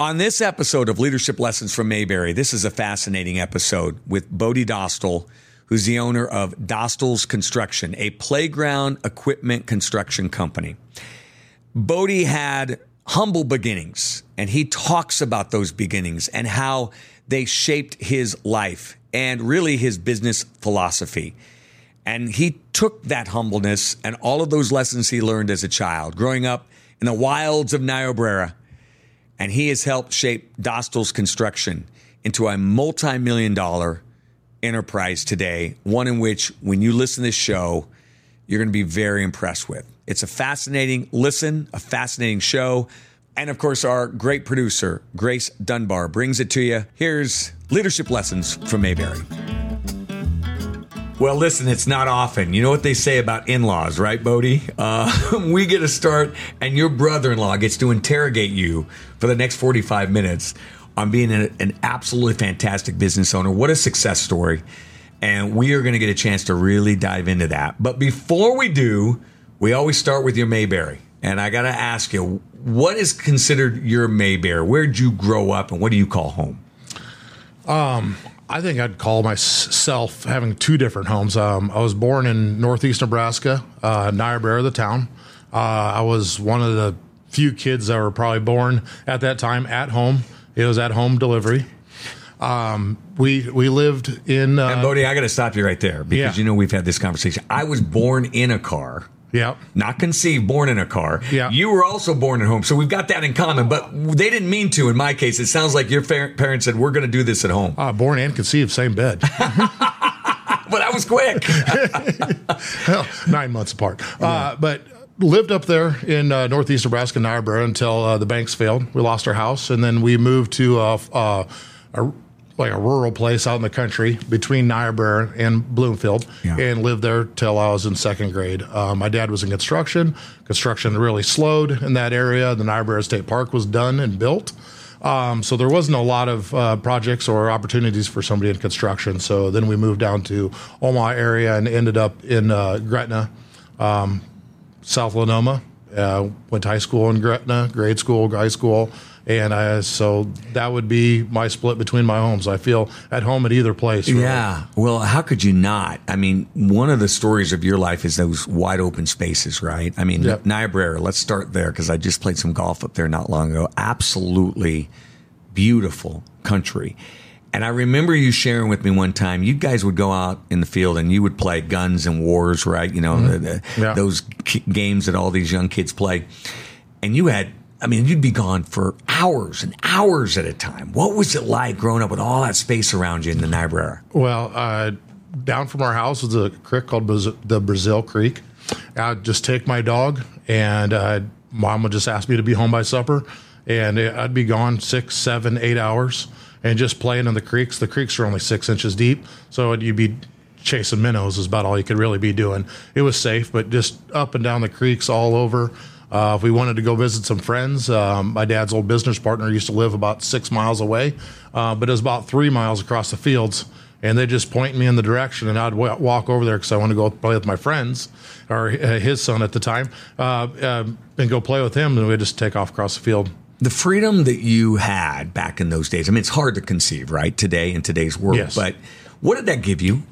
On this episode of Leadership Lessons from Mayberry, this is a fascinating episode with Bodie Dostal, who's the owner of Dostal's Construction, a playground equipment construction company. Bodie had humble beginnings, and he talks about those beginnings and how they shaped his life and really his business philosophy. And he took that humbleness and all of those lessons he learned as a child, growing up in the wilds of Niobrara, and he has helped shape Dostal's Construction into a multi-million-dollar enterprise today, one in which, when you listen to this show, you're going to be very impressed with. It's a fascinating listen, a fascinating show. And, of course, our great producer, Grace Dunbar, brings it to you. Here's Leadership Lessons from Mayberry. Well, listen, it's not often. You know what they say about in-laws, right, Bodie? We get a start, and your brother-in-law gets to interrogate you for the next 45 minutes on being an absolutely fantastic business owner. What a success story. And we are going to get a chance to really dive into that. But before we do, we always start with your Mayberry. And I got to ask you, what is considered your Mayberry? Where did you grow up, and what do you call home? I think I'd call myself having two different homes. I was born in northeast Nebraska, Niobrara, the town. I was one of the few kids that were probably born at that time at home. It was at-home delivery. We lived in... and Bodie, I got to stop you right there because you know we've had this conversation. I was born in a car. Yeah. Not conceived, born in a car. Yeah. You were also born at home, so we've got that in common, but they didn't mean to in my case. It sounds like your parents said, we're going to do this at home. Born and conceived, same bed. But I was quick. Well, 9 months apart. Yeah. But lived up there in northeast Nebraska, Niobrara, until the banks failed. We lost our house, and then we moved to a rural place out in the country between Niobrara and Bloomfield, and lived there till I was in second grade. My dad was in construction. Construction really slowed in that area. The Niobrara State Park was done and built. So there wasn't a lot of projects or opportunities for somebody in construction. So then we moved down to Omaha area and ended up in Gretna, South Lenoma. Went to high school in Gretna, grade school, high school. And so that would be my split between my homes. I feel at home at either place. Really. Yeah. Well, how could you not? I mean, one of the stories of your life is those wide open spaces, right? I mean, Niobrara, let's start there because I just played some golf up there not long ago. Absolutely beautiful country. And I remember you sharing with me one time, you guys would go out in the field and you would play guns and wars, right? You know, those games that all these young kids play. And you had... I mean, you'd be gone for hours and hours at a time. What was it like growing up with all that space around you in the Niobrara? Well, down from our house was a creek called the Brazil Creek. I'd just take my dog, and Mom would just ask me to be home by supper, and I'd be gone 6, 7, 8 hours, and just playing in the creeks. The creeks are only 6 inches deep, so you'd be chasing minnows is about all you could really be doing. It was safe, but just up and down the creeks all over. If we wanted to go visit some friends, my dad's old business partner used to live about 6 miles away, but it was about 3 miles across the fields. And they just point me in the direction, and I'd walk over there because I want to go play with my friends, or his son at the time, and go play with him. And we'd just take off across the field. The freedom that you had back in those days, I mean, it's hard to conceive, right, today in today's world. Yes. But what did that give you?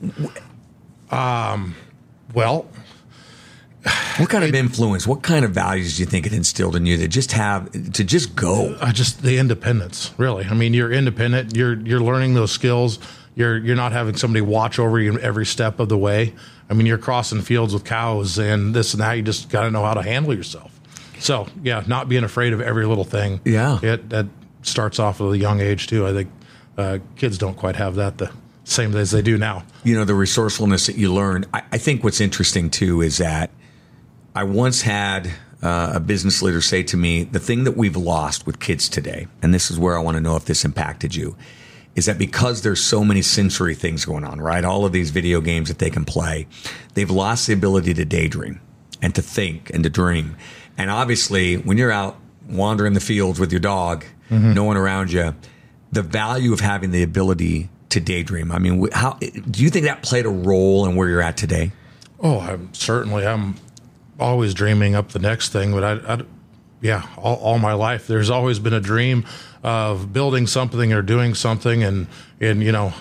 What kind of influence, what kind of values do you think it instilled in you to just have, to just go? Just the independence, really. I mean, you're independent, you're learning those skills, you're not having somebody watch over you every step of the way. I mean, you're crossing fields with cows and this and that, you just got to know how to handle yourself. So, yeah, not being afraid of every little thing. Yeah. That starts off at a young age, too. I think kids don't quite have that, the same as they do now. You know, the resourcefulness that you learn. I think what's interesting, too, is that I once had a business leader say to me, the thing that we've lost with kids today, and this is where I want to know if this impacted you, is that because there's so many sensory things going on, right? All of these video games that they can play, they've lost the ability to daydream and to think and to dream. And obviously, when you're out wandering the fields with your dog, no one around you, the value of having the ability to daydream. I mean, how do you think that played a role in where you're at today? Oh, I'm certainly. I'm always dreaming up the next thing, but I yeah, all my life. There's always been a dream of building something or doing something, and you know,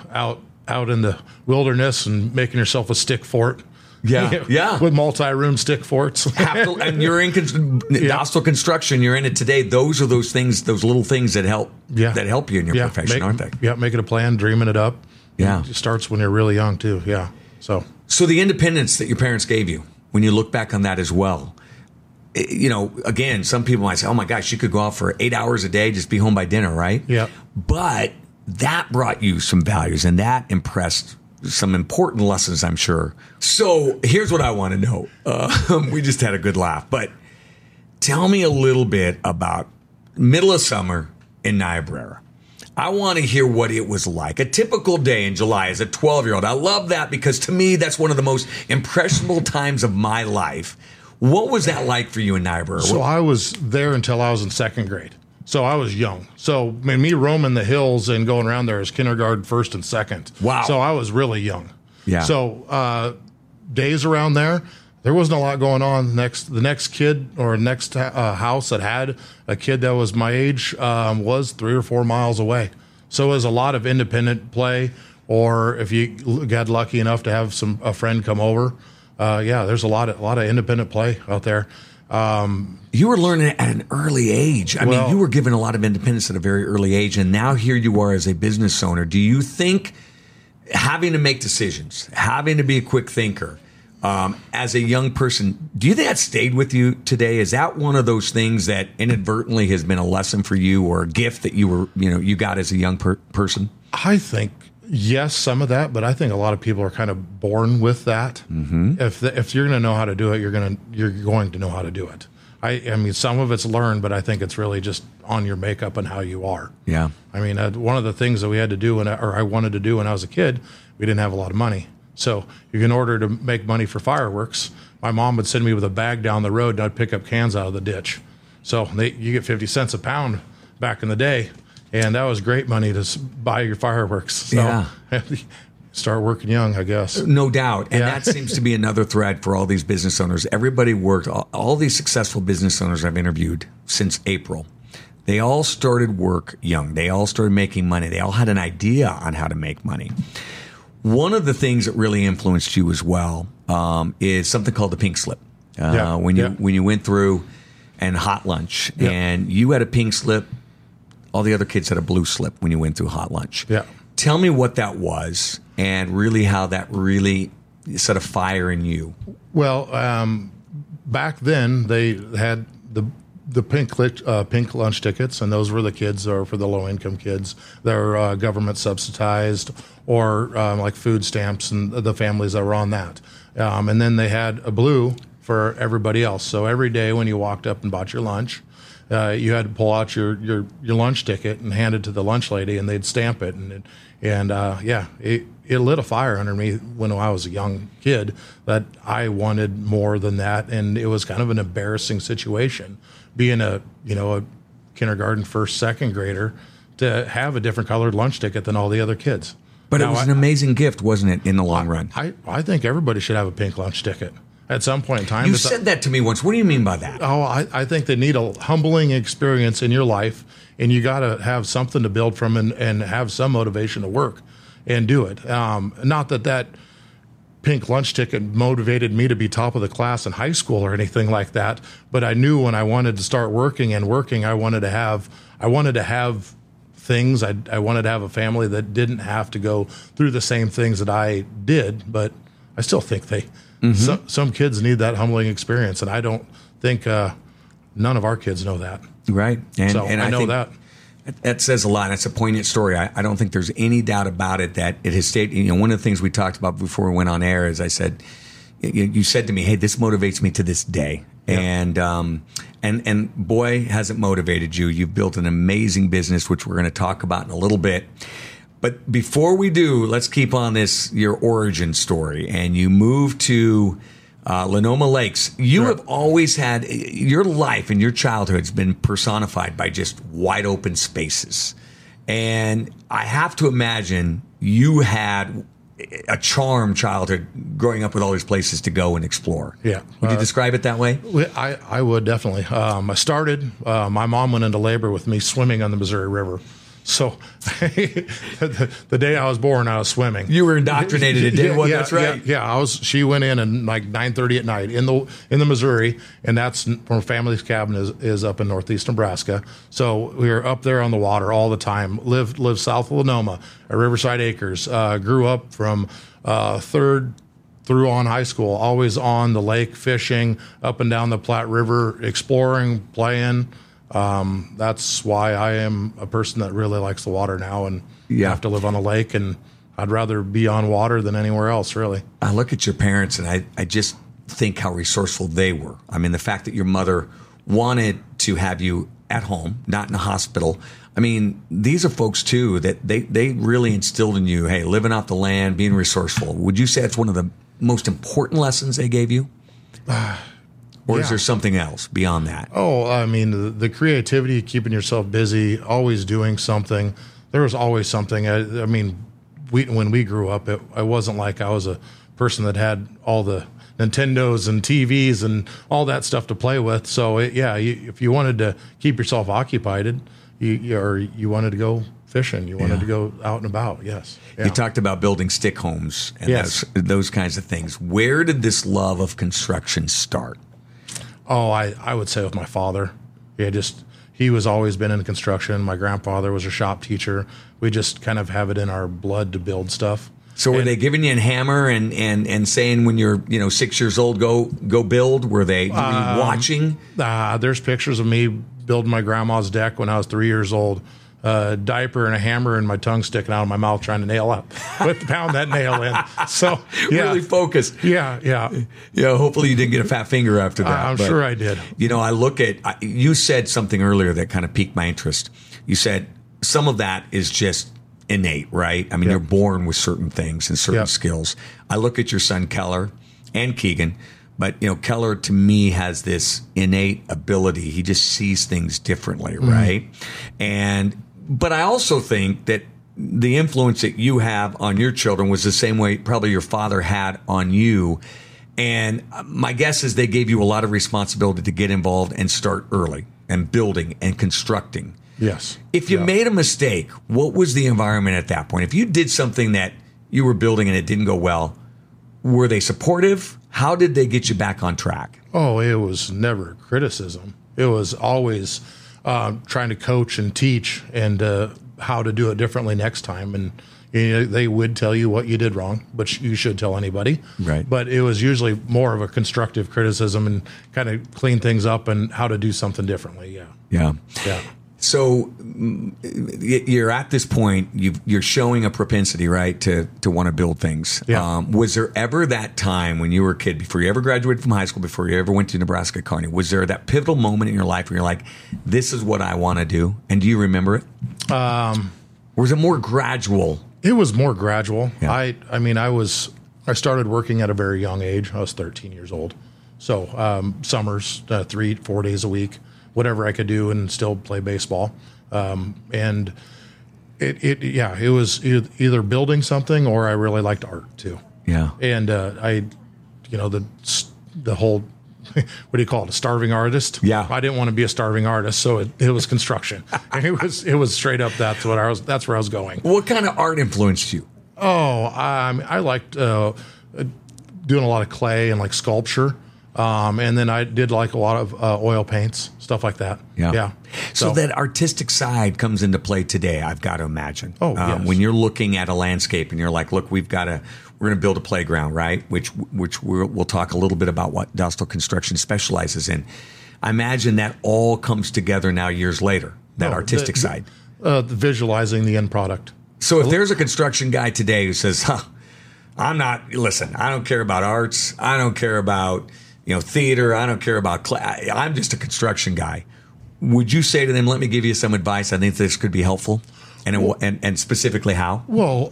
out in the wilderness and making yourself a stick fort. Yeah, yeah. With multi-room stick forts. And you're in Dostal Construction. You're in it today. Those are those things, those little things that help that help you in your profession, aren't they? Yeah, making a plan, dreaming it up. Yeah. It starts when you're really young, too. Yeah. So the independence that your parents gave you, when you look back on that as well, you know, again, some people might say, oh, my gosh, you could go out for 8 hours a day, just be home by dinner, right? Yeah. But that brought you some values, and that impressed some important lessons, I'm sure. So here's what I want to know. We just had a good laugh, but tell me a little bit about middle of summer in Niobrara. I want to hear what it was like. A typical day in July as a 12-year-old. I love that because to me, that's one of the most impressionable times of my life. What was that like for you in Niobrara? So I was there until I was in second grade. So I was young. So I mean, me roaming the hills and going around there is kindergarten, first and second. Wow. So I was really young. Yeah. So days around there, there wasn't a lot going on. The next kid or next house that had a kid that was my age was 3 or 4 miles away. So it was a lot of independent play, or if you got lucky enough to have a friend come over. There's a lot of independent play out there. You were learning at an early age. I mean, you were given a lot of independence at a very early age, and now here you are as a business owner. Do you think having to make decisions, having to be a quick thinker, as a young person, do you think that stayed with you today? Is that one of those things that inadvertently has been a lesson for you, or a gift that you were, you know, you got as a young person? I think yes, some of that, but I think a lot of people are kind of born with that. Mm-hmm. If you're going to know how to do it, you're going to know how to do it. I mean, some of it's learned, but I think it's really just on your makeup and how you are. Yeah. I mean, one of the things that we had to do I wanted to do when I was a kid, we didn't have a lot of money. So in order to make money for fireworks, my mom would send me with a bag down the road, and I'd pick up cans out of the ditch. So you get 50 cents a pound back in the day. And that was great money to buy your fireworks. So start working young, I guess. No doubt. And that seems to be another thread for all these business owners. Everybody worked. All these successful business owners I've interviewed since April, they all started work young. They all started making money. They all had an idea on how to make money. One of the things that really influenced you as well is something called the pink slip. When you went through and hot lunch and you had a pink slip. All the other kids had a blue slip when you went through hot lunch. Yeah. Tell me what that was and really how that really set a fire in you. Well, back then they had the pink lunch tickets, and those were the kids that are for the low-income kids. They're government subsidized or like food stamps and the families that were on that. And then they had a blue for everybody else. So every day when you walked up and bought your lunch, you had to pull out your lunch ticket and hand it to the lunch lady, and they'd stamp it. It lit a fire under me when I was a young kid that I wanted more than that. And it was kind of an embarrassing situation being a kindergarten, first, second grader to have a different colored lunch ticket than all the other kids. But now, it was an amazing gift, wasn't it, in the long run? I think everybody should have a pink lunch ticket. At some point in time. You said that to me once. What do you mean by that? Oh, I think they need a humbling experience in your life, and you got to have something to build from and have some motivation to work and do it. Not that pink lunch ticket motivated me to be top of the class in high school or anything like that, but I knew when I wanted to start working, I wanted to have things. I wanted to have a family that didn't have to go through the same things that I did, but I still think Mm-hmm. Some kids need that humbling experience, and I don't think none of our kids know that. Right. And I know that. That says a lot. It's a poignant story. I don't think there's any doubt about it that it has stayed. You know, one of the things we talked about before we went on air is I said, you said to me, hey, this motivates me to this day. Yeah. And boy, has it motivated you. You've built an amazing business, which we're going to talk about in a little bit. But before we do, let's keep on your origin story. And you moved to Lenoma Lakes. You have always had your life and your childhood's been personified by just wide open spaces. And I have to imagine you had a charmed childhood growing up with all these places to go and explore. Yeah. Would you describe it that way? I would definitely. I started, my mom went into labor with me swimming on the Missouri River. So the day I was born, I was swimming. You were indoctrinated at day one. Yeah, that's right. Yeah, I was. She went in like 9:30 at night in the Missouri, and that's where family's cabin is up in northeast Nebraska. So we were up there on the water all the time. Lived south of Lenoma at Riverside Acres. Grew up from third through on high school, always on the lake fishing, up and down the Platte River, exploring, playing. That's why I am a person that really likes the water now, and you have to live on a lake, and I'd rather be on water than anywhere else, really. I look at your parents, and I just think how resourceful they were. I mean, the fact that your mother wanted to have you at home, not in a hospital. I mean, these are folks, too, that they really instilled in you, hey, living off the land, being resourceful. Would you say that's one of the most important lessons they gave you? Or is there something else beyond that? Oh, I mean, the creativity, keeping yourself busy, always doing something. There was always something. I mean, when we grew up, it wasn't like I was a person that had all the Nintendos and TVs and all that stuff to play with. So, if you wanted to keep yourself occupied, you wanted to go fishing, you wanted to go out and about, yes. Yeah. You talked about building stick homes and those kinds of things. Where did this love of construction start? Oh, I would say with my father. He was always been in construction. My grandfather was a shop teacher. We just kind of have it in our blood to build stuff. So were they giving you a hammer and saying when you're 6 years old, go build? Were they watching? There's pictures of me building my grandma's deck when I was 3 years old. Diaper and a hammer and my tongue sticking out of my mouth trying to nail up. Pound that nail in. So really focused. Yeah. Hopefully you didn't get a fat finger after that. I'm sure I did. I look at you said something earlier that kind of piqued my interest. You said some of that is just innate, right? I mean, you're born with certain things and certain skills. I look at your son Keller and Keegan, but Keller to me has this innate ability. He just sees things differently, right? But I also think that the influence that you have on your children was the same way probably your father had on you. And my guess is they gave you a lot of responsibility to get involved and start early and building and constructing. Yes. If you made a mistake, what was the environment at that point? If you did something that you were building and it didn't go well, were they supportive? How did they get you back on track? Oh, it was never criticism. It was always... trying to coach and teach and how to do it differently next time. And they would tell you what you did wrong, which you should tell anybody. Right. But it was usually more of a constructive criticism and kind of clean things up and how to do something differently. Yeah. So you're at this point, you're showing a propensity, right, to want to build things. Yeah. Was there ever that time when you were a kid, before you ever graduated from high school, before you ever went to Nebraska at Kearney, was there that pivotal moment in your life where you're like, this is what I want to do? And do you remember it? Or was it more gradual? It was more gradual. Yeah. I started working at a very young age. I was 13 years old. So summers, 3-4 days a week. Whatever I could do and still play baseball. And it was either building something or I really liked art too. Yeah. And the whole, what do you call it? A starving artist. Yeah. I didn't want to be a starving artist. So it was construction. And it was straight up. That's where I was going. What kind of art influenced you? Oh, I liked, doing a lot of clay and like sculpture. And then I did like a lot of oil paints, stuff like that. Yeah. So that artistic side comes into play today, I've got to imagine. Oh, yes. When you're looking at a landscape and you're like, look, we're going to build a playground, right? Which we'll talk a little bit about what Dostal Construction specializes in. I imagine that all comes together now years later, that artistic side. The visualizing the end product. So if there's a construction guy today who says, I don't care about arts. I don't care about... theater, I don't care about class. I'm just a construction guy. Would you say to them, let me give you some advice? I think this could be helpful. And specifically how? Well,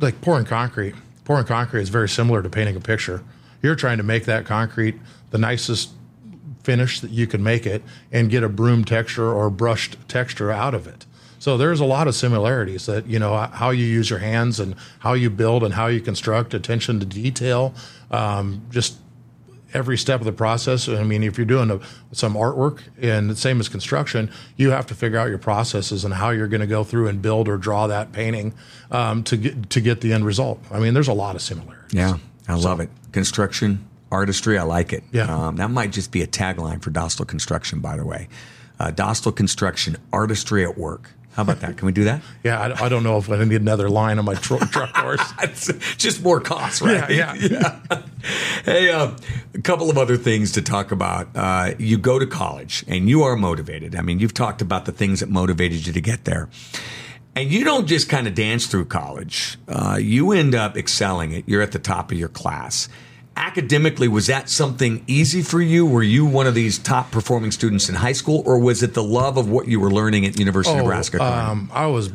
like pouring concrete. Pouring concrete is very similar to painting a picture. You're trying to make that concrete the nicest finish that you can make it and get a broom texture or brushed texture out of it. So there's a lot of similarities that, you know, how you use your hands and how you build and how you construct, attention to detail, just every step of the process. I mean, if you're doing some artwork, and the same as construction, you have to figure out your processes and how you're going to go through and build or draw that painting to get the end result. I mean, there's a lot of similarities. Yeah, I love it. Construction, artistry, I like it. Yeah. That might just be a tagline for Dostal Construction, by the way. Dostal Construction, artistry at work. How about that? Can we do that? Yeah, I don't know if I need another line on my truck horse. It's just more costs, right? Yeah. Hey, a couple of other things to talk about. You go to college, and you are motivated. I mean, you've talked about the things that motivated you to get there. And you don't just kind of dance through college. You end up excelling it. You're at the top of your class. Academically, was that something easy for you? Were you one of these top performing students in high school, or was it the love of what you were learning at University of Nebraska? I was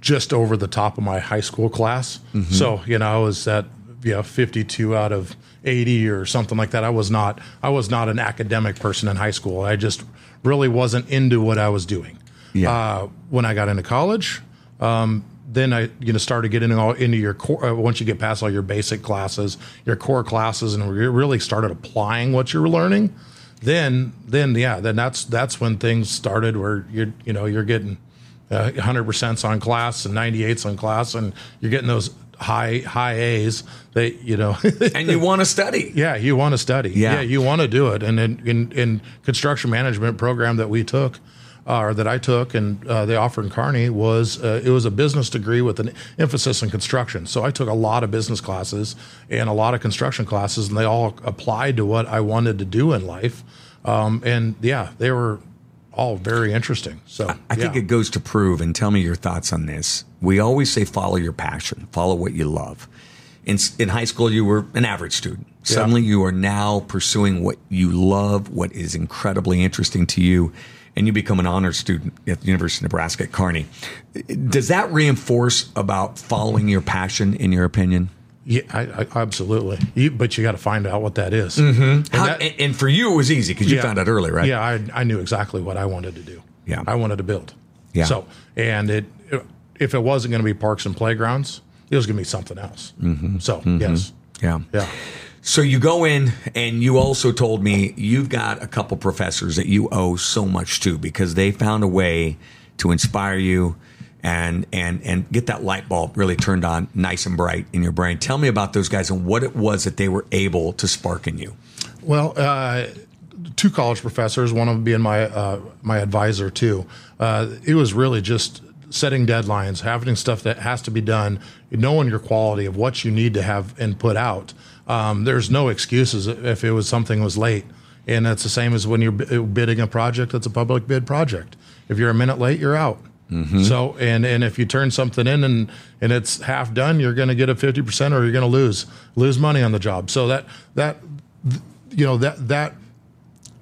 just over the top of my high school class. Mm-hmm. So, you know, I was at 52 out of 80 or something like that. I was not an academic person in high school. I just really wasn't into what I was doing. Yeah. When I got into college, then I started getting into your core. Once you get past all your basic classes, your core classes, and we really started applying what you were learning, then that's when things started where you're getting 100% on class and 98s on class, and you're getting those high A's that and you want to study. Yeah, you want to study. Yeah, you want to do it. And in construction management program that we took. Or that I took, and they offered in Kearney, was a business degree with an emphasis in construction. So I took a lot of business classes and a lot of construction classes, and they all applied to what I wanted to do in life. They were all very interesting. So I think it goes to prove, and tell me your thoughts on this. We always say follow your passion, follow what you love. In high school, you were an average student. Suddenly you are now pursuing what you love, what is incredibly interesting to you. And you become an honors student at the University of Nebraska at Kearney. Does that reinforce about following your passion, in your opinion? Yeah, I absolutely. But you got to find out what that is. Mm-hmm. And for you, it was easy because you found out early, right? Yeah, I knew exactly what I wanted to do. Yeah, I wanted to build. Yeah. So, and if it wasn't going to be parks and playgrounds, it was going to be something else. Mm-hmm. So, yes. Yeah. Yeah. So you go in, and you also told me you've got a couple professors that you owe so much to because they found a way to inspire you and get that light bulb really turned on nice and bright in your brain. Tell me about those guys and what it was that they were able to spark in you. Well, two college professors, one of them being my advisor too. It was really just setting deadlines, having stuff that has to be done, knowing your quality of what you need to have and put out. There's no excuses if it was something was late. And that's the same as when you're bidding a project that's a public bid project. If you're a minute late, you're out. Mm-hmm. So, and if you turn something in and it's half done, you're going to get a 50% or you're going to lose money on the job. So that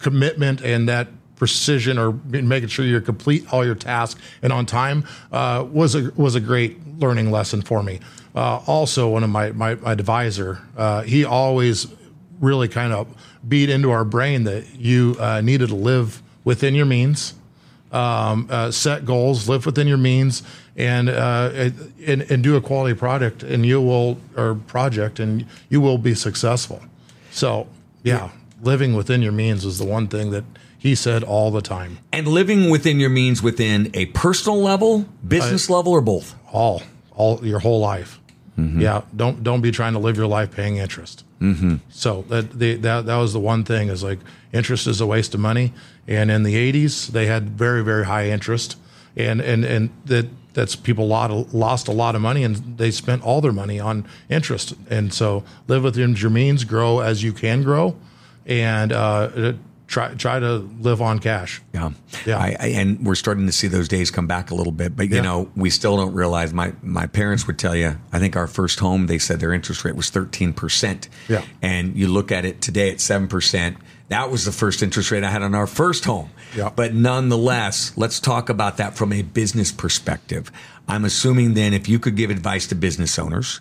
commitment and that precision or making sure you're complete all your tasks and on time was a great learning lesson for me. Also, one of my advisor, he always really kind of beat into our brain that you needed to live within your means, set goals, live within your means, and do a quality product, and you will be successful. So, yeah, living within your means is the one thing that he said all the time. And living within your means within a personal level, business level, or both? All your whole life. Mm-hmm. Yeah, don't be trying to live your life paying interest. Mm-hmm. So that was the one thing is like interest is a waste of money. And in the 80s, they had very, very high interest, and that's people lost a lot of money, and they spent all their money on interest. And so live within your means, grow as you can grow, and try to live on cash. Yeah. And we're starting to see those days come back a little bit, but we still don't realize. My parents would tell you, I think our first home, they said their interest rate was 13%. Yeah. And you look at it today at 7%. That was the first interest rate I had on our first home. Yeah. But nonetheless, let's talk about that from a business perspective. I'm assuming then if you could give advice to business owners,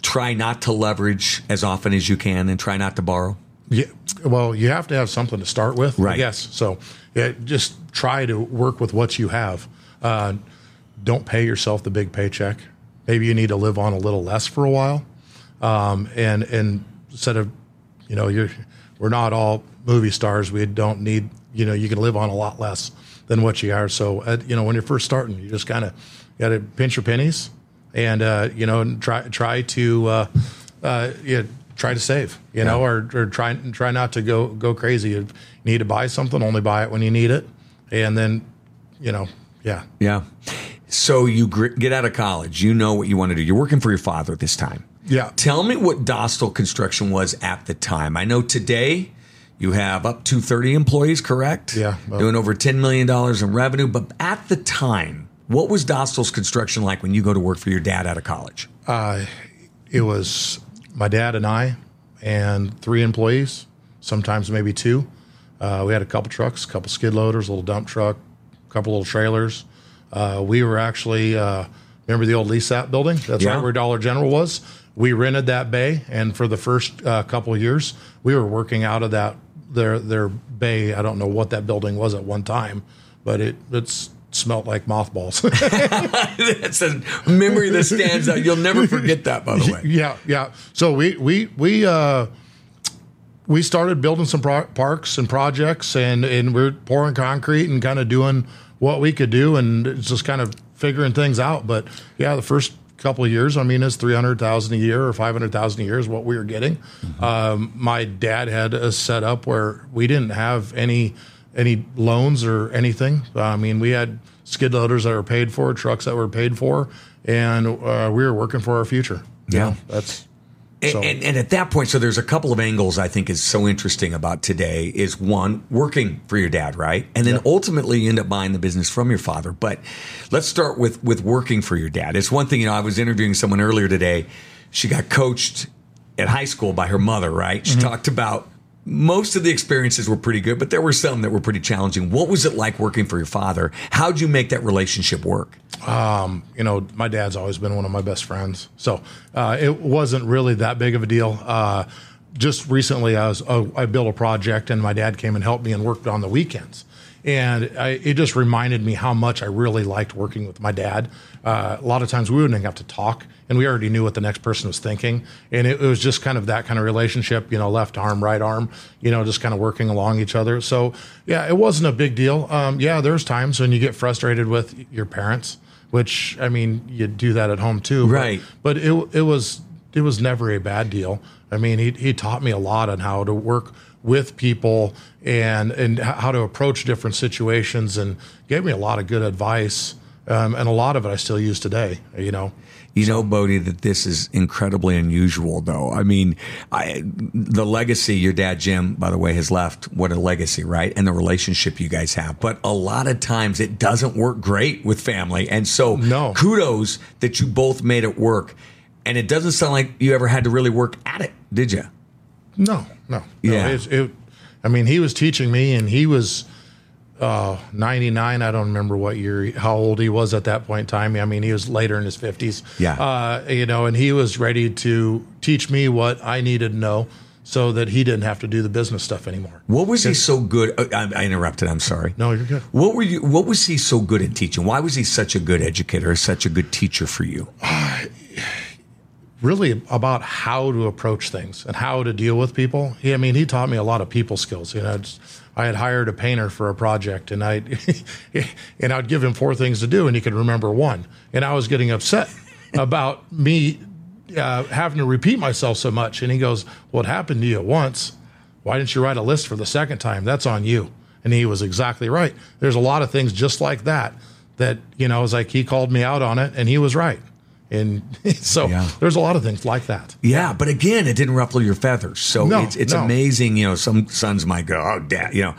try not to leverage as often as you can and try not to borrow. Yeah, well, you have to have something to start with, right? Yes. So just try to work with what you have. don't pay yourself the big paycheck. Maybe you need to live on a little less for a while. And instead of, you know, we're not all movie stars. We don't need, you know, you can live on a lot less than what you are. So, you know, when you're first starting, you just kind of got to pinch your pennies and, you know, and try to save, you know, or try not to go crazy. You need to buy something, only buy it when you need it. And then, you know, yeah. So you get out of college, you know what you want to do. You're working for your father at this time. Yeah. Tell me what Dostal Construction was at the time. I know today you have up to 30 employees, correct? Yeah. Well, doing over $10 million in revenue. But at the time, what was Dostal's Construction like when you go to work for your dad out of college? It was my dad and I and 3 employees, sometimes maybe 2. We had a couple trucks, a couple skid loaders, a little dump truck, a couple little trailers. We were actually, remember the old LESAP building? That's right where Dollar General was. We rented that bay, and for the first couple of years, we were working out of that their bay. I don't know what that building was at one time, but it smelled like mothballs. That's a memory that stands out. You'll never forget that, by the way. Yeah. So we started building some parks and projects, and we're pouring concrete and kind of doing what we could do and just kind of figuring things out. But yeah, the first couple of years, I mean, it's $300,000 a year or $500,000 a year is what we were getting. Mm-hmm. My dad had a setup where we didn't have any loans or anything. I mean, we had skid loaders that were paid for, trucks that were paid for, and we were working for our future. Yeah. And at that point, so there's a couple of angles I think is so interesting about today is one, working for your dad, right? And then ultimately you end up buying the business from your father. But let's start with working for your dad. It's one thing, you know, I was interviewing someone earlier today. She got coached at high school by her mother, right? She talked about most of the experiences were pretty good, but there were some that were pretty challenging. What was it like working for your father? How'd you make that relationship work? You know, my dad's always been one of my best friends. So it wasn't really that big of a deal. Just recently, I built a project, and my dad came and helped me and worked on the weekends. And it just reminded me how much I really liked working with my dad. A lot of times we wouldn't have to talk, and we already knew what the next person was thinking. And it was just kind of that kind of relationship, you know, left arm, right arm, you know, just kind of working along each other. So, yeah, it wasn't a big deal. There's times when you get frustrated with your parents, which, I mean, you do that at home too. Right. But it was never a bad deal. I mean, he taught me a lot on how to work with people and how to approach different situations, and gave me a lot of good advice. And a lot of it I still use today, you know. You know, Bodie, that this is incredibly unusual, though. I mean, the legacy, your dad, Jim, by the way, has left, what a legacy, right? And the relationship you guys have. But a lot of times it doesn't work great with family. And so kudos that you both made it work. And it doesn't sound like you ever had to really work at it, did you? No. Yeah. He was teaching me, and he was 99. I don't remember what year, how old he was at that point in time. I mean, he was later in his 50s. Yeah. You know, and he was ready to teach me what I needed to know so that he didn't have to do the business stuff anymore. What was he so good? I interrupted. I'm sorry. No, you're good. What was he so good at teaching? Why was he such a good educator, such a good teacher for you? Really about how to approach things and how to deal with people. He taught me a lot of people skills. You know, I had hired a painter for a project, and I'd give him 4 things to do, and he could remember 1. And I was getting upset about me having to repeat myself so much. And he goes, "Well, it happened to you once. Why didn't you write a list for the second time? That's on you." And he was exactly right. There's a lot of things just like that you know, it's like he called me out on it, and he was right. And so there's a lot of things like that. Yeah, but again, it didn't ruffle your feathers. So it's amazing, you know, some sons might go, "Oh, Dad," you know.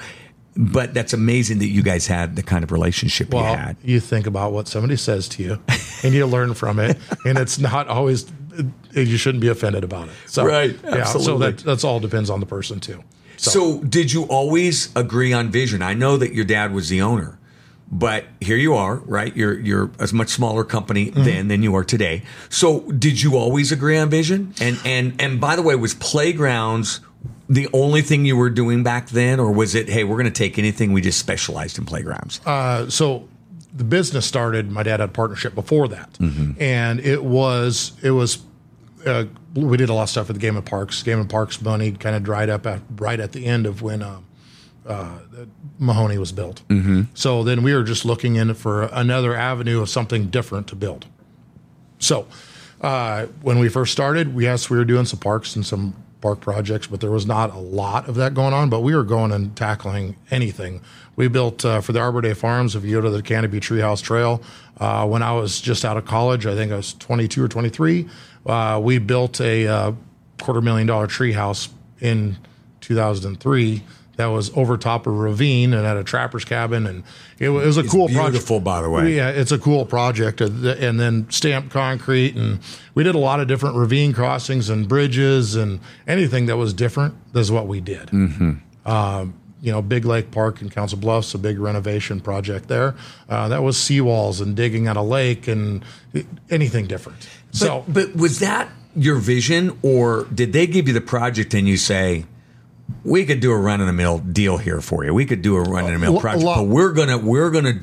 But that's amazing that you guys had the kind of relationship you had. You think about what somebody says to you, and you learn from it, and it's not always, you shouldn't be offended about it. So, right, absolutely. Yeah, so that's all depends on the person too. So did you always agree on vision? I know that your dad was the owner. But here you are, right? You're a much smaller company than you are today. So did you always agree on vision? And by the way, was playgrounds the only thing you were doing back then? Or was it, hey, we're going to take anything, we just specialized in playgrounds? So the business started, my dad had a partnership before that, and it was we did a lot of stuff at the Game and Parks. Game and Parks money kind of dried up right at the end of when Mahoney was built. So then we were just looking in for another avenue of something different to build. So when we first started, we were doing some parks and some park projects, but there was not a lot of that going on, but we were going and tackling anything. We built for the Arbor Day Farms, if you go to the Canopy Treehouse Trail, when I was just out of college, I think I was 22 or 23, we built a $250,000 treehouse in 2003 that was over top of a ravine and had a trapper's cabin, and it was a cool project. Beautiful, by the way. Yeah, it's a cool project. And then stamped concrete, and we did a lot of different ravine crossings and bridges, and anything that was different is what we did. Big Lake Park in Council Bluffs, a big renovation project there. That was seawalls and digging out a lake and anything different. But was that your vision, or did they give you the project and you say, we could do a run-of-the-mill deal here for you. We could do a run-of-the-mill project, but we're gonna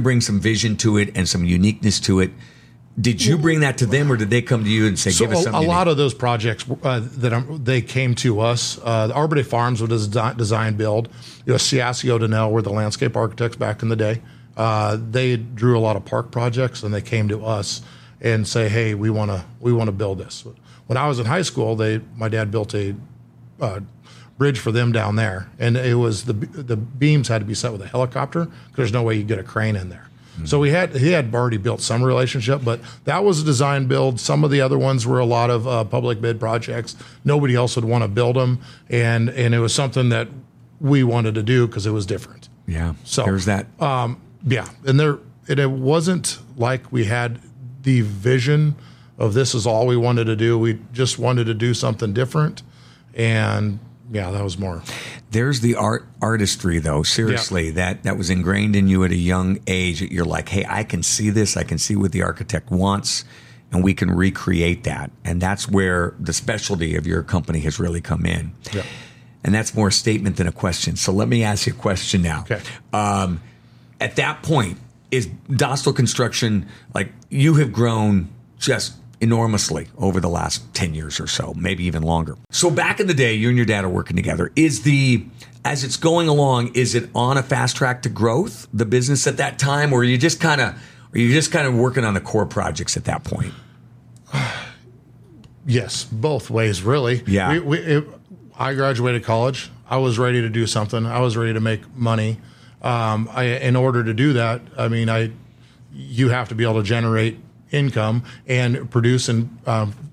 bring some vision to it and some uniqueness to it. Did you bring that to them, or did they come to you and say, "Give us something"? A lot of those projects they came to us. The Arbor Day Farms was design build. It was Ciascio D'Onnell were the landscape architects back in the day. They drew a lot of park projects, and they came to us and say, "Hey, we want to build this." When I was in high school, my dad built a bridge for them down there, and it was the beams had to be set with a helicopter because there's no way you get a crane in there. So he had already built some relationship, but that was a design build. Some of the other ones were a lot of public bid projects. Nobody else would want to build them, and it was something that we wanted to do because it was different. Yeah, so there's that. And it wasn't like we had the vision of this is all we wanted to do. We just wanted to do something different. And yeah, that was more. There's the artistry, though. Seriously, that was ingrained in you at a young age. That you're like, hey, I can see this. I can see what the architect wants, and we can recreate that. And that's where the specialty of your company has really come in. Yeah. And that's more a statement than a question. So let me ask you a question now. Okay. At that point, is Dostal Construction, like, you have grown just enormously over the last 10 years or so, maybe even longer. So back in the day, you and your dad are working together. As it's going along, is it on a fast track to growth, the business at that time, or are you just kind of working on the core projects at that point? Yes, both ways, really. Yeah. I graduated college. I was ready to do something. I was ready to make money. In order to do that, you have to be able to generate income and produce and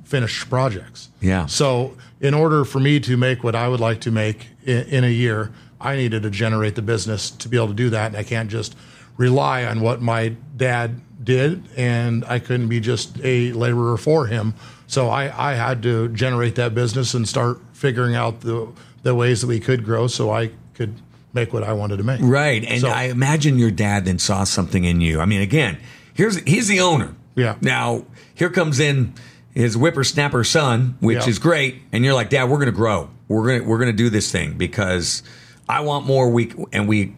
finish projects. Yeah. So in order for me to make what I would like to make in a year, I needed to generate the business to be able to do that. And I can't just rely on what my dad did, and I couldn't be just a laborer for him. So I had to generate that business and start figuring out the ways that we could grow so I could make what I wanted to make. Right. And so, I imagine your dad then saw something in you. I mean, again, he's the owner. Yeah. Now, here comes in his whippersnapper son, which is great. And you're like, Dad, we're going to grow. We're going to do this thing because I want more. We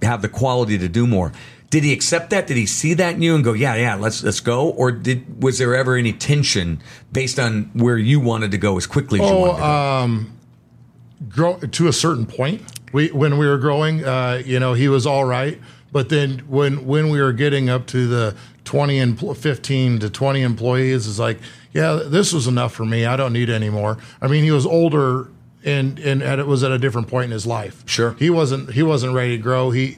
have the quality to do more. Did he accept that? Did he see that in you and go, yeah, let's go? Or was there ever any tension based on where you wanted to go as quickly as you wanted to go? Grow to a certain point. When we were growing, he was all right. But then when we were getting up to the 15 to 20 employees, is like, yeah, this was enough for me. I don't need any more. I mean, he was older and it was at a different point in his life. Sure. He wasn't ready to grow. He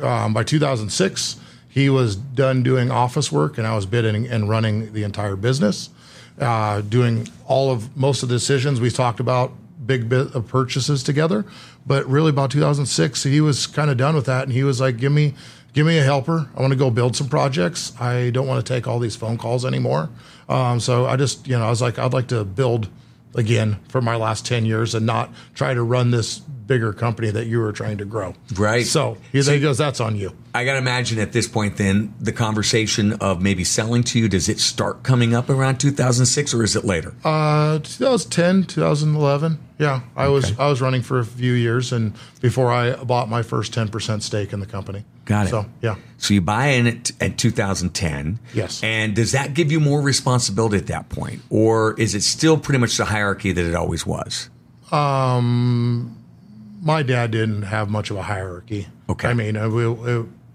by 2006, he was done doing office work, and I was bidding and running the entire business, doing most of the decisions. We talked about big bit of purchases together, but really about 2006, he was kind of done with that. And he was like, give me a helper. I want to go build some projects. I don't want to take all these phone calls anymore. So I just, I was like, I'd like to build again for my last 10 years and not try to run this bigger company that you were trying to grow. Right. So he goes, that's on you. I got to imagine at this point then the conversation of maybe selling to you, does it start coming up around 2006 or is it later? 2010, 2011. Yeah. I was running for a few years and before I bought my first 10% stake in the company. Got it. So, yeah. So you buy in it at 2010. Yes. And does that give you more responsibility at that point? Or is it still pretty much the hierarchy that it always was? My dad didn't have much of a hierarchy. Okay. I mean,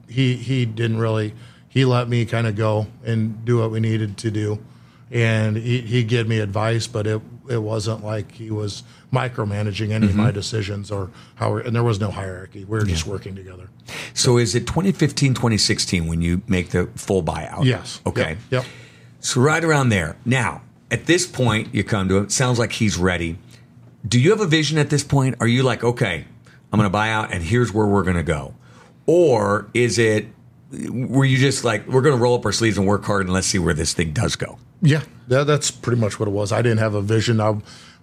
he didn't really, he let me kind of go and do what we needed to do. And he gave me advice, but it wasn't like he was micromanaging any of my decisions or how, and there was no hierarchy. We were just working together. So is it 2015, 2016 when you make the full buyout? Yes. Okay. Yep. So right around there. Now, at this point, you come to him. It sounds like he's ready. Do you have a vision at this point? Are you like, okay, I'm going to buy out and here's where we're going to go? Or is it, were you just like, we're going to roll up our sleeves and work hard and let's see where this thing does go? Yeah, that's pretty much what it was. I didn't have a vision.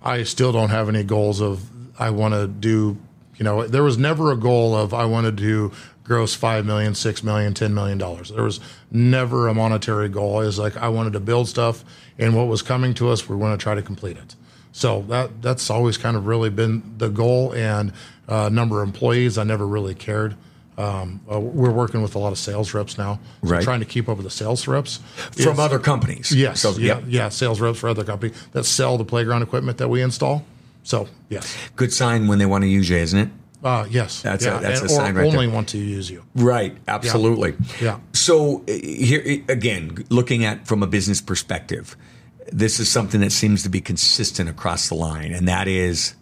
I still don't have any goals of I want to do, you know, there was never a goal of I want to do gross $5 million, $6 million, $10 million. There was never a monetary goal. It was like I wanted to build stuff and what was coming to us, we want to try to complete it. So that's always kind of really been the goal and number of employees. I never really cared. We're working with a lot of sales reps now. So right. Trying to keep up with the sales reps. From other companies. Yes. So, yeah, yeah, sales reps for other companies that sell the playground equipment that we install. So, yes. Good sign when they want to use you, isn't it? Yes. That's a sign right there. Or only want to use you. Right. Absolutely. Yeah. So, here again, looking at from a business perspective, this is something that seems to be consistent across the line, and that is,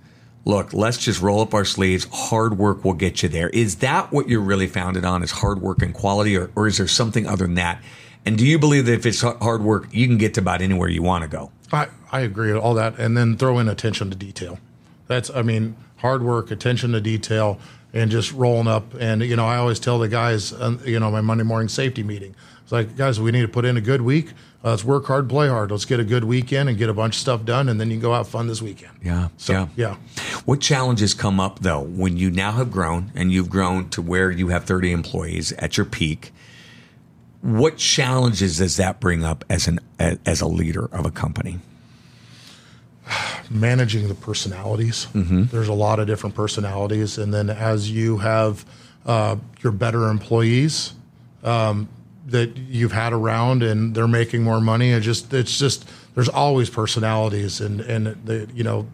look, let's just roll up our sleeves. Hard work will get you there. Is that what you're really founded on is hard work and quality, or is there something other than that? And do you believe that if it's hard work, you can get to about anywhere you want to go? I agree with all that, and then throw in attention to detail. That's, I mean, hard work, attention to detail, and just rolling up. And, you know, I always tell the guys, you know, my Monday morning safety meeting, it's like, guys, we need to put in a good week. Let's work hard, play hard. Let's get a good weekend and get a bunch of stuff done, and then you can go have fun this weekend. Yeah. So, yeah. What challenges come up, though, when you now have grown and you've grown to where you have 30 employees at your peak? What challenges does that bring up as a leader of a company? Managing the personalities. Mm-hmm. There's a lot of different personalities. And then as you have your better employees that you've had around and they're making more money. It's just, there's always personalities and the, you know,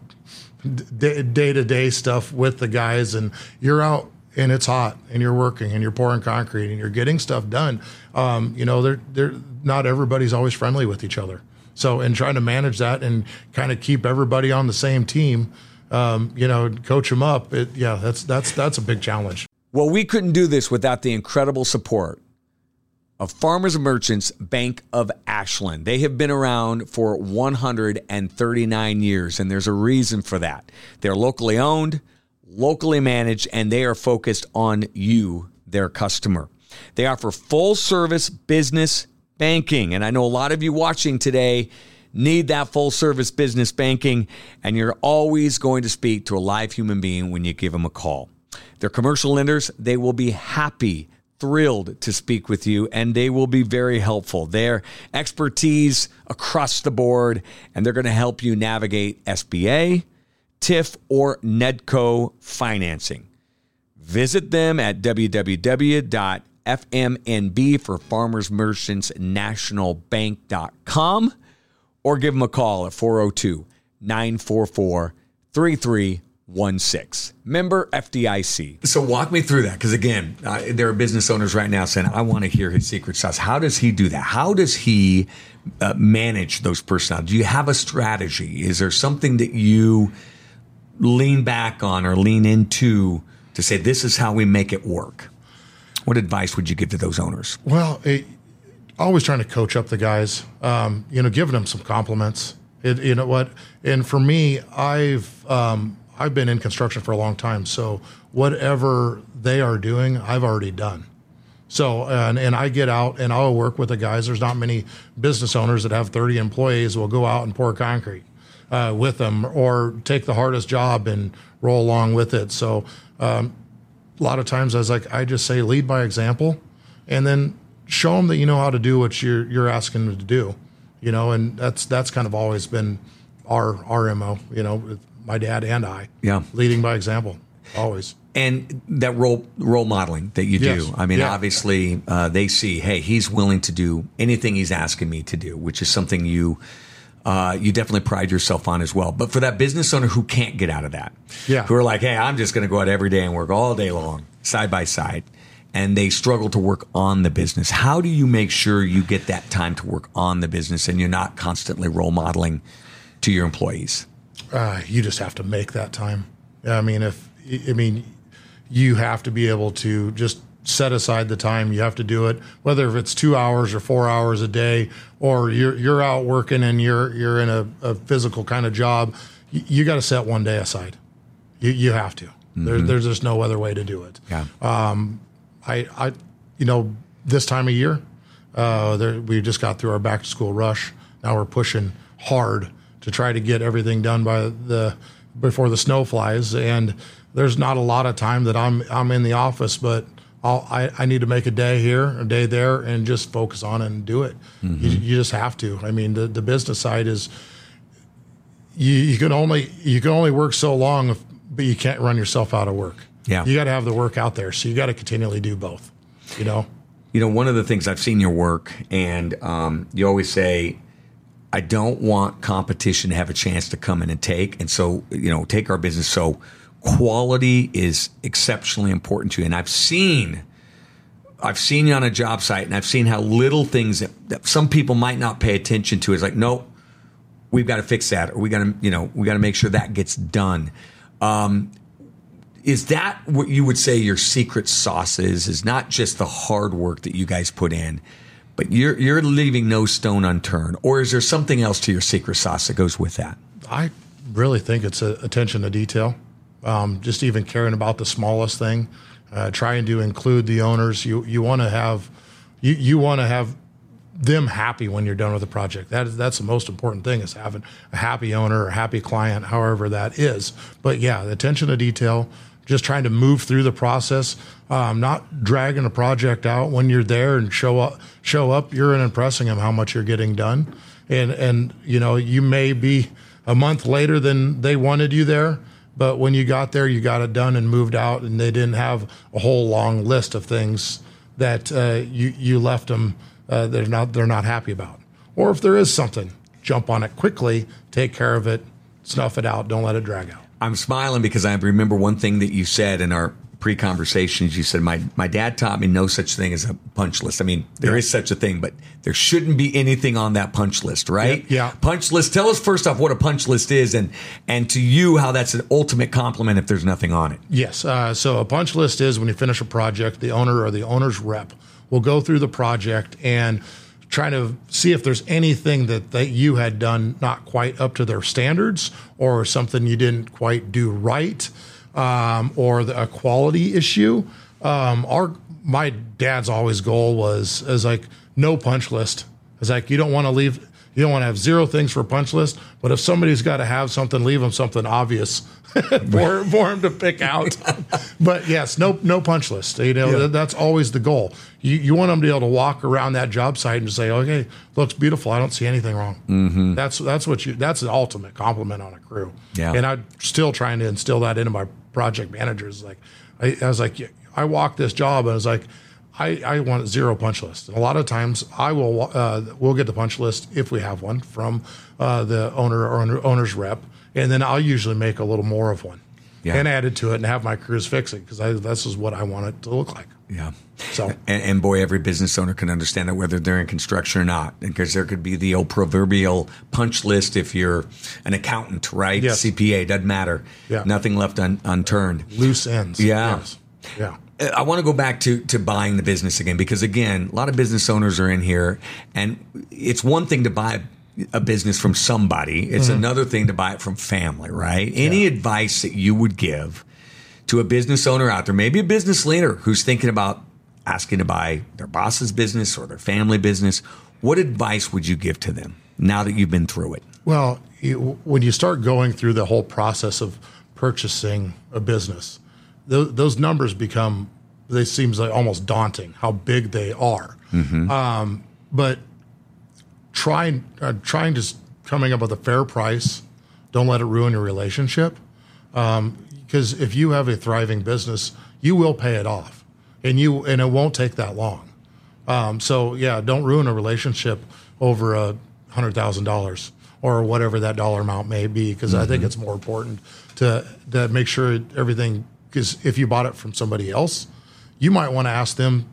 day-to-day stuff with the guys and you're out and it's hot and you're working and you're pouring concrete and you're getting stuff done. You know, they're not everybody's always friendly with each other. So, and trying to manage that and kind of keep everybody on the same team, you know, coach them up. That's a big challenge. Well, we couldn't do this without the incredible support of Farmers and Merchants Bank of Ashland. They have been around for 139 years, and there's a reason for that. They're locally owned, locally managed, and they are focused on you, their customer. They offer full-service business banking, and I know a lot of you watching today need that full-service business banking, and you're always going to speak to a live human being when you give them a call. They're commercial lenders. They will be happy, thrilled to speak with you, and they will be very helpful. Their expertise across the board, and they're going to help you navigate SBA, TIF, or NEDCO financing. Visit them at www.fmnb for Farmers Merchants National Bank.com or give them a call at 402-944-3300. 16 member FDIC. So walk me through that, because again, there are business owners right now saying, I want to hear his secret sauce. How does he do that? How does he manage those personalities? Do you have a strategy? Is there something that you lean back on or lean into to say, this is how we make it work? What advice would you give to those owners? Well, always trying to coach up the guys, you know, giving them some compliments. You know what? And for me, I've been in construction for a long time, so whatever they are doing, I've already done. So, and I get out and I'll work with the guys. There's not many business owners that have 30 employees will go out and pour concrete. with them, or take the hardest job and roll along with it. So a lot of times I was like, I just say lead by example, and then show them that you know how to do what you're asking them to do, you know. And that's kind of always been our MO, you know, with my dad and I. Yeah, leading by example always. And that role modeling that you do, yes. I mean, yeah. Obviously they see, hey, he's willing to do anything he's asking me to do, which is something you definitely pride yourself on as well. But for that business owner who can't get out of that, yeah, who are like, hey, I'm just going to go out every day and work all day long, side by side, and they struggle to work on the business. How do you make sure you get that time to work on the business and you're not constantly role modeling to your employees? You just have to make that time. You have to be able to just set aside the time. You have to do it, whether if it's 2 hours or 4 hours a day, or you're out working and you're in a physical kind of job. You got to set one day aside. You have to. Mm-hmm. There's just no other way to do it. Yeah. I this time of year, we just got through our back to school rush. Now we're pushing hard to try to get everything done by before the snow flies. And there's not a lot of time that I'm in the office, but I need to make a day here, a day there, and just focus on it and do it. Mm-hmm. You just have to. I mean, the business side is you can only work so long, but you can't run yourself out of work. Yeah, you got to have the work out there, so you got to continually do both. You know. You know, one of the things I've seen your work, and you always say, I don't want competition to have a chance to come in and take, and so take our business. So. Quality is exceptionally important to you. And I've seen you on a job site, and I've seen how little things that some people might not pay attention to is like, nope, we've got to fix that, or we got to make sure that gets done. Is that what you would say your secret sauce is not just the hard work that you guys put in, but you're leaving no stone unturned? Or is there something else to your secret sauce that goes with that? I really think it's attention to detail. Just even caring about the smallest thing, trying to include the owners. You want to have them happy when you're done with the project. That's the most important thing, is having a happy owner or happy client, however that is. But yeah, the attention to detail, just trying to move through the process, not dragging a project out. When you're there and show up, you're impressing them how much you're getting done. And you may be a month later than they wanted you there, but when you got there, you got it done and moved out, and they didn't have a whole long list of things that you left them. They're not happy about. Or if there is something, jump on it quickly, take care of it, snuff it out, don't let it drag out. I'm smiling because I remember one thing that you said in our pre-conversations. You said, my dad taught me no such thing as a punch list. I mean, there is such a thing, but there shouldn't be anything on that punch list, right? Yeah. Punch list. Tell us first off what a punch list is, and to you how that's an ultimate compliment if there's nothing on it. Yes. So a punch list is when you finish a project, the owner or the owner's rep will go through the project and try to see if there's anything that you had done not quite up to their standards, or something you didn't quite do right. Or a quality issue. My dad's always goal was like, no punch list. It's like, you don't want to have zero things for a punch list, but if somebody's got to have something, leave them something obvious for him to pick out. But yes, no punch list. That's always the goal. You want them to be able to walk around that job site and say, okay, looks beautiful. I don't see anything wrong. Mm-hmm. That's the ultimate compliment on a crew. Yeah. And I'm still trying to instill that into my project managers. Like, I was like, I walked this job and I was like, I want zero punch list. And a lot of times we'll get the punch list if we have one from the owner or owner's rep, and then I'll usually make a little more of one and add it to it and have my crews fix it, because this is what I want it to look like. Yeah. So and boy, every business owner can understand that, whether they're in construction or not, because there could be the old proverbial punch list if you're an accountant, right? Yes. CPA, doesn't matter. Yeah. Nothing left unturned. Loose ends. Yeah. Yes. Yeah. I want to go back to buying the business again, because, again, a lot of business owners are in here, and it's one thing to buy a business from somebody. It's mm-hmm. another thing to buy it from family, right? Yeah. Any advice that you would give to a business owner out there, maybe a business leader who's thinking about asking to buy their boss's business or their family business, what advice would you give to them now that you've been through it? Well, when you start going through the whole process of purchasing a business, those numbers become, they seem like almost daunting how big they are. Mm-hmm. But trying to coming up with a fair price, don't let it ruin your relationship. Because if you have a thriving business, you will pay it off, and it won't take that long. So yeah, don't ruin a relationship over $100,000 or whatever that dollar amount may be. Because I think it's more important to make sure everything. Because if you bought it from somebody else, you might want to ask them,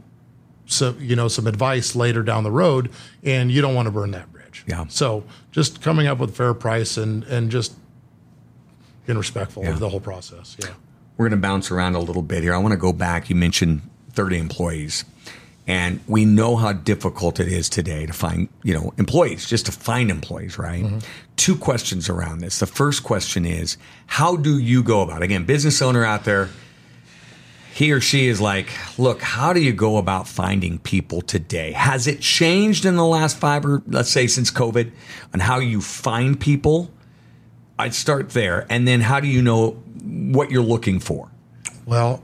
some advice later down the road, and you don't want to burn that bridge. Yeah. So just coming up with a fair price and just being respectful of the whole process. Yeah. We're going to bounce around a little bit here. I want to go back. You mentioned 30 employees, and we know how difficult it is today to find, employees, just to find employees, right? Mm-hmm. Two questions around this. The first question is, how do you go about it? Again, business owner out there, he or she is like, look, how do you go about finding people today? Has it changed in the last since COVID, on how you find people? I'd start there. And then how do you know what you're looking for? Well,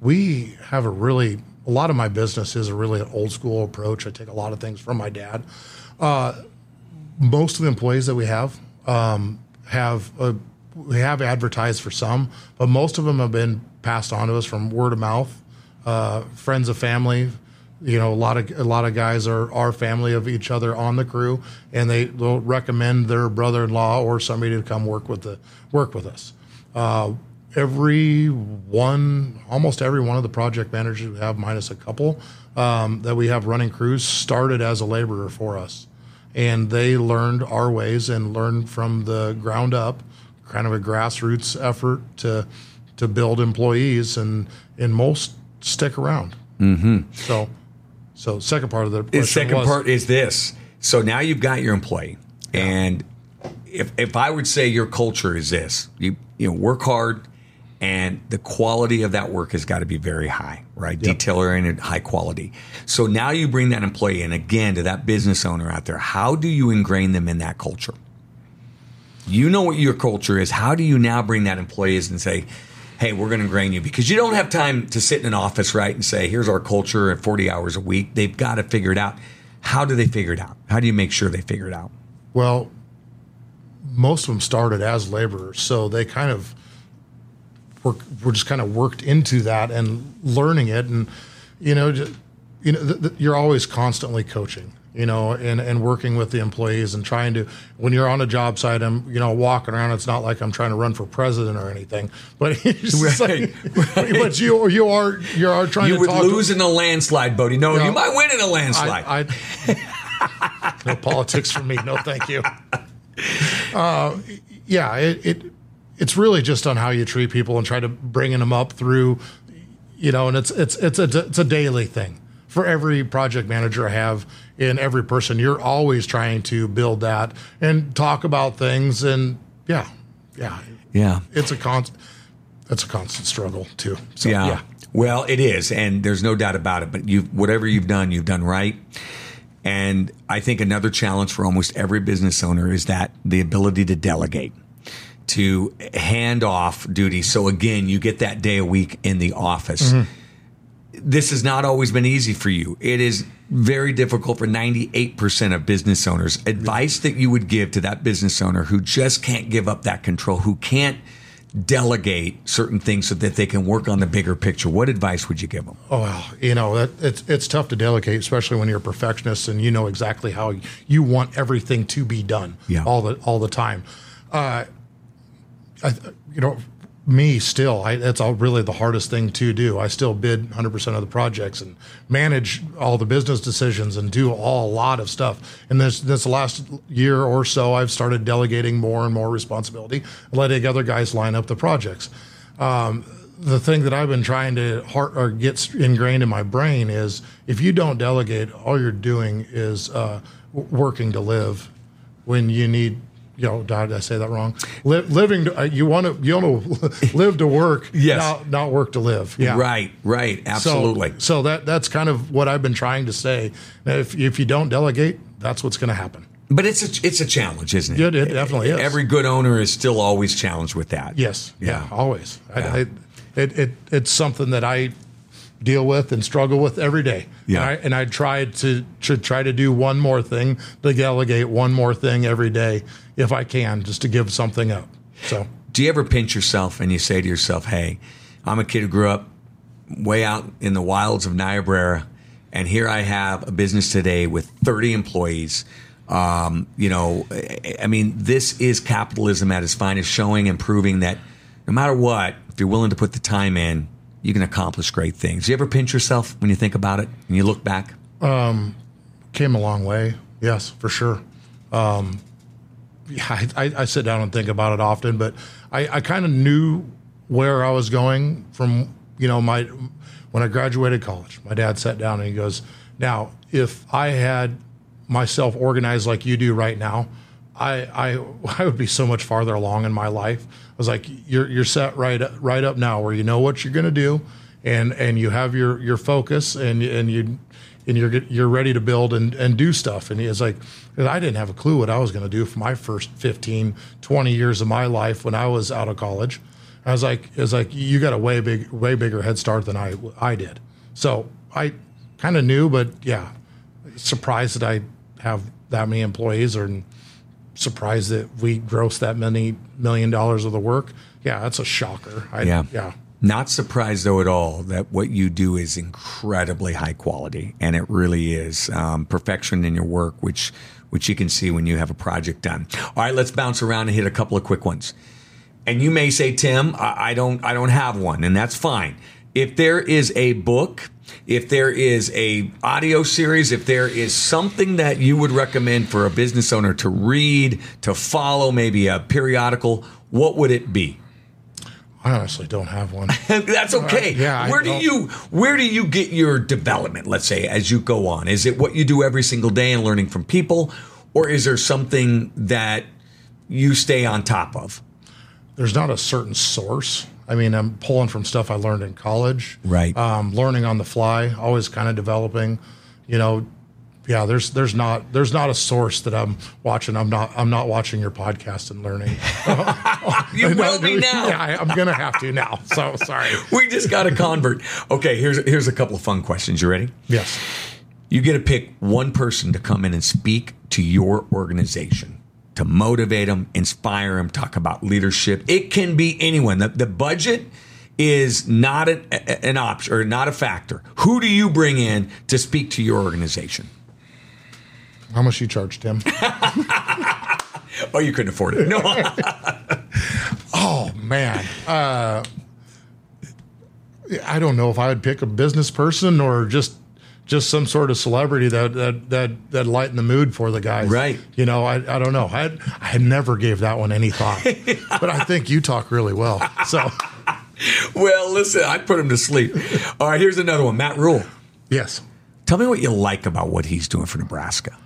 we have a lot of my business is an old school approach. I take a lot of things from my dad. Most of the employees that we have advertised for some, but most of them have been passed on to us from word of mouth, friends of family. A lot of guys are family of each other on the crew, and they'll recommend their brother-in-law or somebody to come work with us. Almost every one of the project managers we have, minus a couple that we have running crews, started as a laborer for us, and they learned our ways and learned from the ground up, kind of a grassroots effort to build employees, and most stick around. Mm-hmm. So second part of the question part is this. So now you've got your employee, and if I would say your culture is this, you work hard, and the quality of that work has got to be very high, right? Yep. Detail oriented, high quality. So now you bring that employee in again to that business owner out there. How do you ingrain them in that culture? You know what your culture is. How do you now bring that employee in and say, hey, we're going to ingrain you? Because you don't have time to sit in an office, right, and say, here's our culture at 40 hours a week. They've got to figure it out. How do they figure it out? How do you make sure they figure it out? Well, most of them started as laborers, so they kind of were just kind of worked into that and learning it. And, you're always constantly coaching, and working with the employees and trying to, when you're on a job site, I'm, walking around, it's not like I'm trying to run for president or anything, but it's right. But you are trying to talk. You would lose in a landslide, Bodie. No, you might win in a landslide. No politics for me. No, thank you. It's really just on how you treat people and try to bringing them up through, and it's a daily thing. For every project manager I have in every person, you're always trying to build that and talk about things. And yeah. It's a constant struggle too. So, yeah. Well, it is. And there's no doubt about it, but whatever you've done right. And I think another challenge for almost every business owner is that the ability to delegate, to hand off duty. So again, you get that day a week in the office. Mm-hmm. This has not always been easy for you. It is very difficult for 98% of business owners. Advice that you would give to that business owner who just can't give up that control, who can't delegate certain things so that they can work on the bigger picture. What advice would you give them? Oh, well, it's tough to delegate, especially when you're a perfectionist and you know exactly how you want everything to be done all the time. That's really the hardest thing to do. I still bid 100% of the projects and manage all the business decisions and do a lot of stuff. And this last year or so, I've started delegating more and more responsibility, letting other guys line up the projects. The thing that I've been trying to get ingrained in my brain is, if you don't delegate, all you're doing is working to live when you need. Did I say that wrong? You want to live to work, not work to live. Yeah. Right, absolutely. So that's kind of what I've been trying to say. If you don't delegate, that's what's going to happen. But it's a challenge, isn't it? It definitely is. Every good owner is still always challenged with that. Yes. Yeah. Always. Yeah. It's something that I deal with and struggle with every day. Yeah. And I try to do one more thing, to delegate one more thing every day if I can, just to give something up. So, do you ever pinch yourself and you say to yourself, "Hey, I'm a kid who grew up way out in the wilds of Niobrara, and here I have a business today with 30 employees." This is capitalism at its finest, showing and proving that no matter what, if you're willing to put the time in, you can accomplish great things. Do you ever pinch yourself when you think about it and you look back? Came a long way. Yes, for sure. I sit down and think about it often, but I kind of knew where I was going from, when I graduated college. My dad sat down and he goes, "Now, if I had myself organized like you do right now, I would be so much farther along in my life." I was like, you're set right up now, where you know what you're going to do, and you have your focus, and you're ready to build and do stuff. And it's like, I didn't have a clue what I was going to do for my first 15, 20 years of my life when I was out of college. I was like, you got a way bigger head start than I did. So I kind of knew, but yeah, surprised that I have that many employees, or surprised that we gross that many $1 million of the work. Yeah, that's a shocker. Yeah. Not surprised though at all that what you do is incredibly high quality, and it really is perfection in your work, which you can see when you have a project done. All right, let's bounce around and hit a couple of quick ones. And you may say, "Tim, I don't have one," and that's fine. If there is a book, if there is a audio series, if there is something that you would recommend for a business owner to read, to follow, maybe a periodical, what would it be? I honestly don't have one. That's okay. Where do you get your development, let's say, as you go on? Is it what you do every single day and learning from people, or is there something that you stay on top of? There's not a certain source. I mean, I'm pulling from stuff I learned in college, right? Learning on the fly, always kind of developing, Yeah, there's not a source that I'm watching. I'm not watching your podcast and learning. You will be now. Yeah, I'm gonna have to now. So sorry. We just got a convert. Okay, here's a couple of fun questions. You ready? Yes. You get to pick one person to come in and speak to your organization, to motivate them, inspire them, talk about leadership. It can be anyone. The budget is not an option or not a factor. Who do you bring in to speak to your organization? How much you charge, Tim? Oh, you couldn't afford it. No. Oh, man. I don't know if I would pick a business person or just some sort of celebrity that lighten the mood for the guys. Right. I don't know. I never gave that one any thought, but I think you talk really well. So, well, listen, I put him to sleep. All right, here's another one. Matt Rule. Yes. Tell me what you like about what he's doing for Nebraska.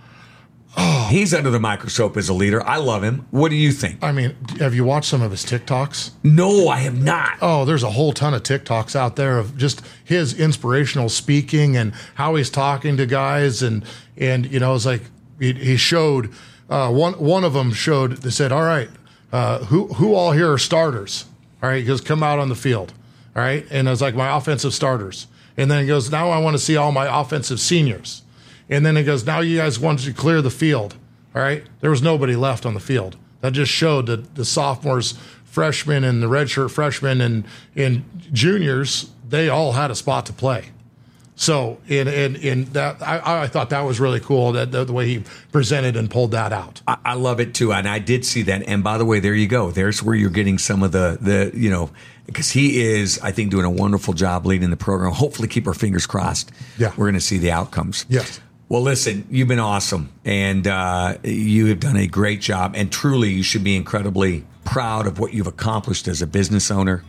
Oh, he's under the microscope as a leader. I love him. What do you think? I mean, have you watched some of his TikToks? No, I have not. Oh, there's a whole ton of TikToks out there of just his inspirational speaking and how he's talking to guys. And it's like he showed one of them showed. They said, "All right, who all here are starters? All right," he goes, "come out on the field. All right," and I was like, "my offensive starters." And then he goes, "Now I want to see all my offensive seniors." And then it goes, "Now you guys want to clear the field." All right. There was nobody left on the field. That just showed that the sophomores, freshmen, and the redshirt freshmen and juniors, they all had a spot to play. So in that, I thought that was really cool, that the way he presented and pulled that out. I love it too, and I did see that. And by the way, there you go. There's where you're getting some of the because he is, I think, doing a wonderful job leading the program. Hopefully, keep our fingers crossed. Yeah, we're going to see the outcomes. Yes. Well, listen, you've been awesome, and you have done a great job. And truly, you should be incredibly proud of what you've accomplished as a business owner.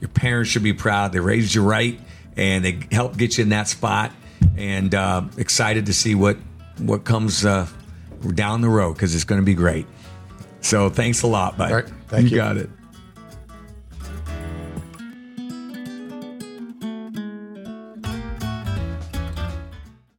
Your parents should be proud. They raised you right, and they help get you in that spot, and excited to see what comes down the road, because it's going to be great. So thanks a lot, bud. All right, thank you. You got it.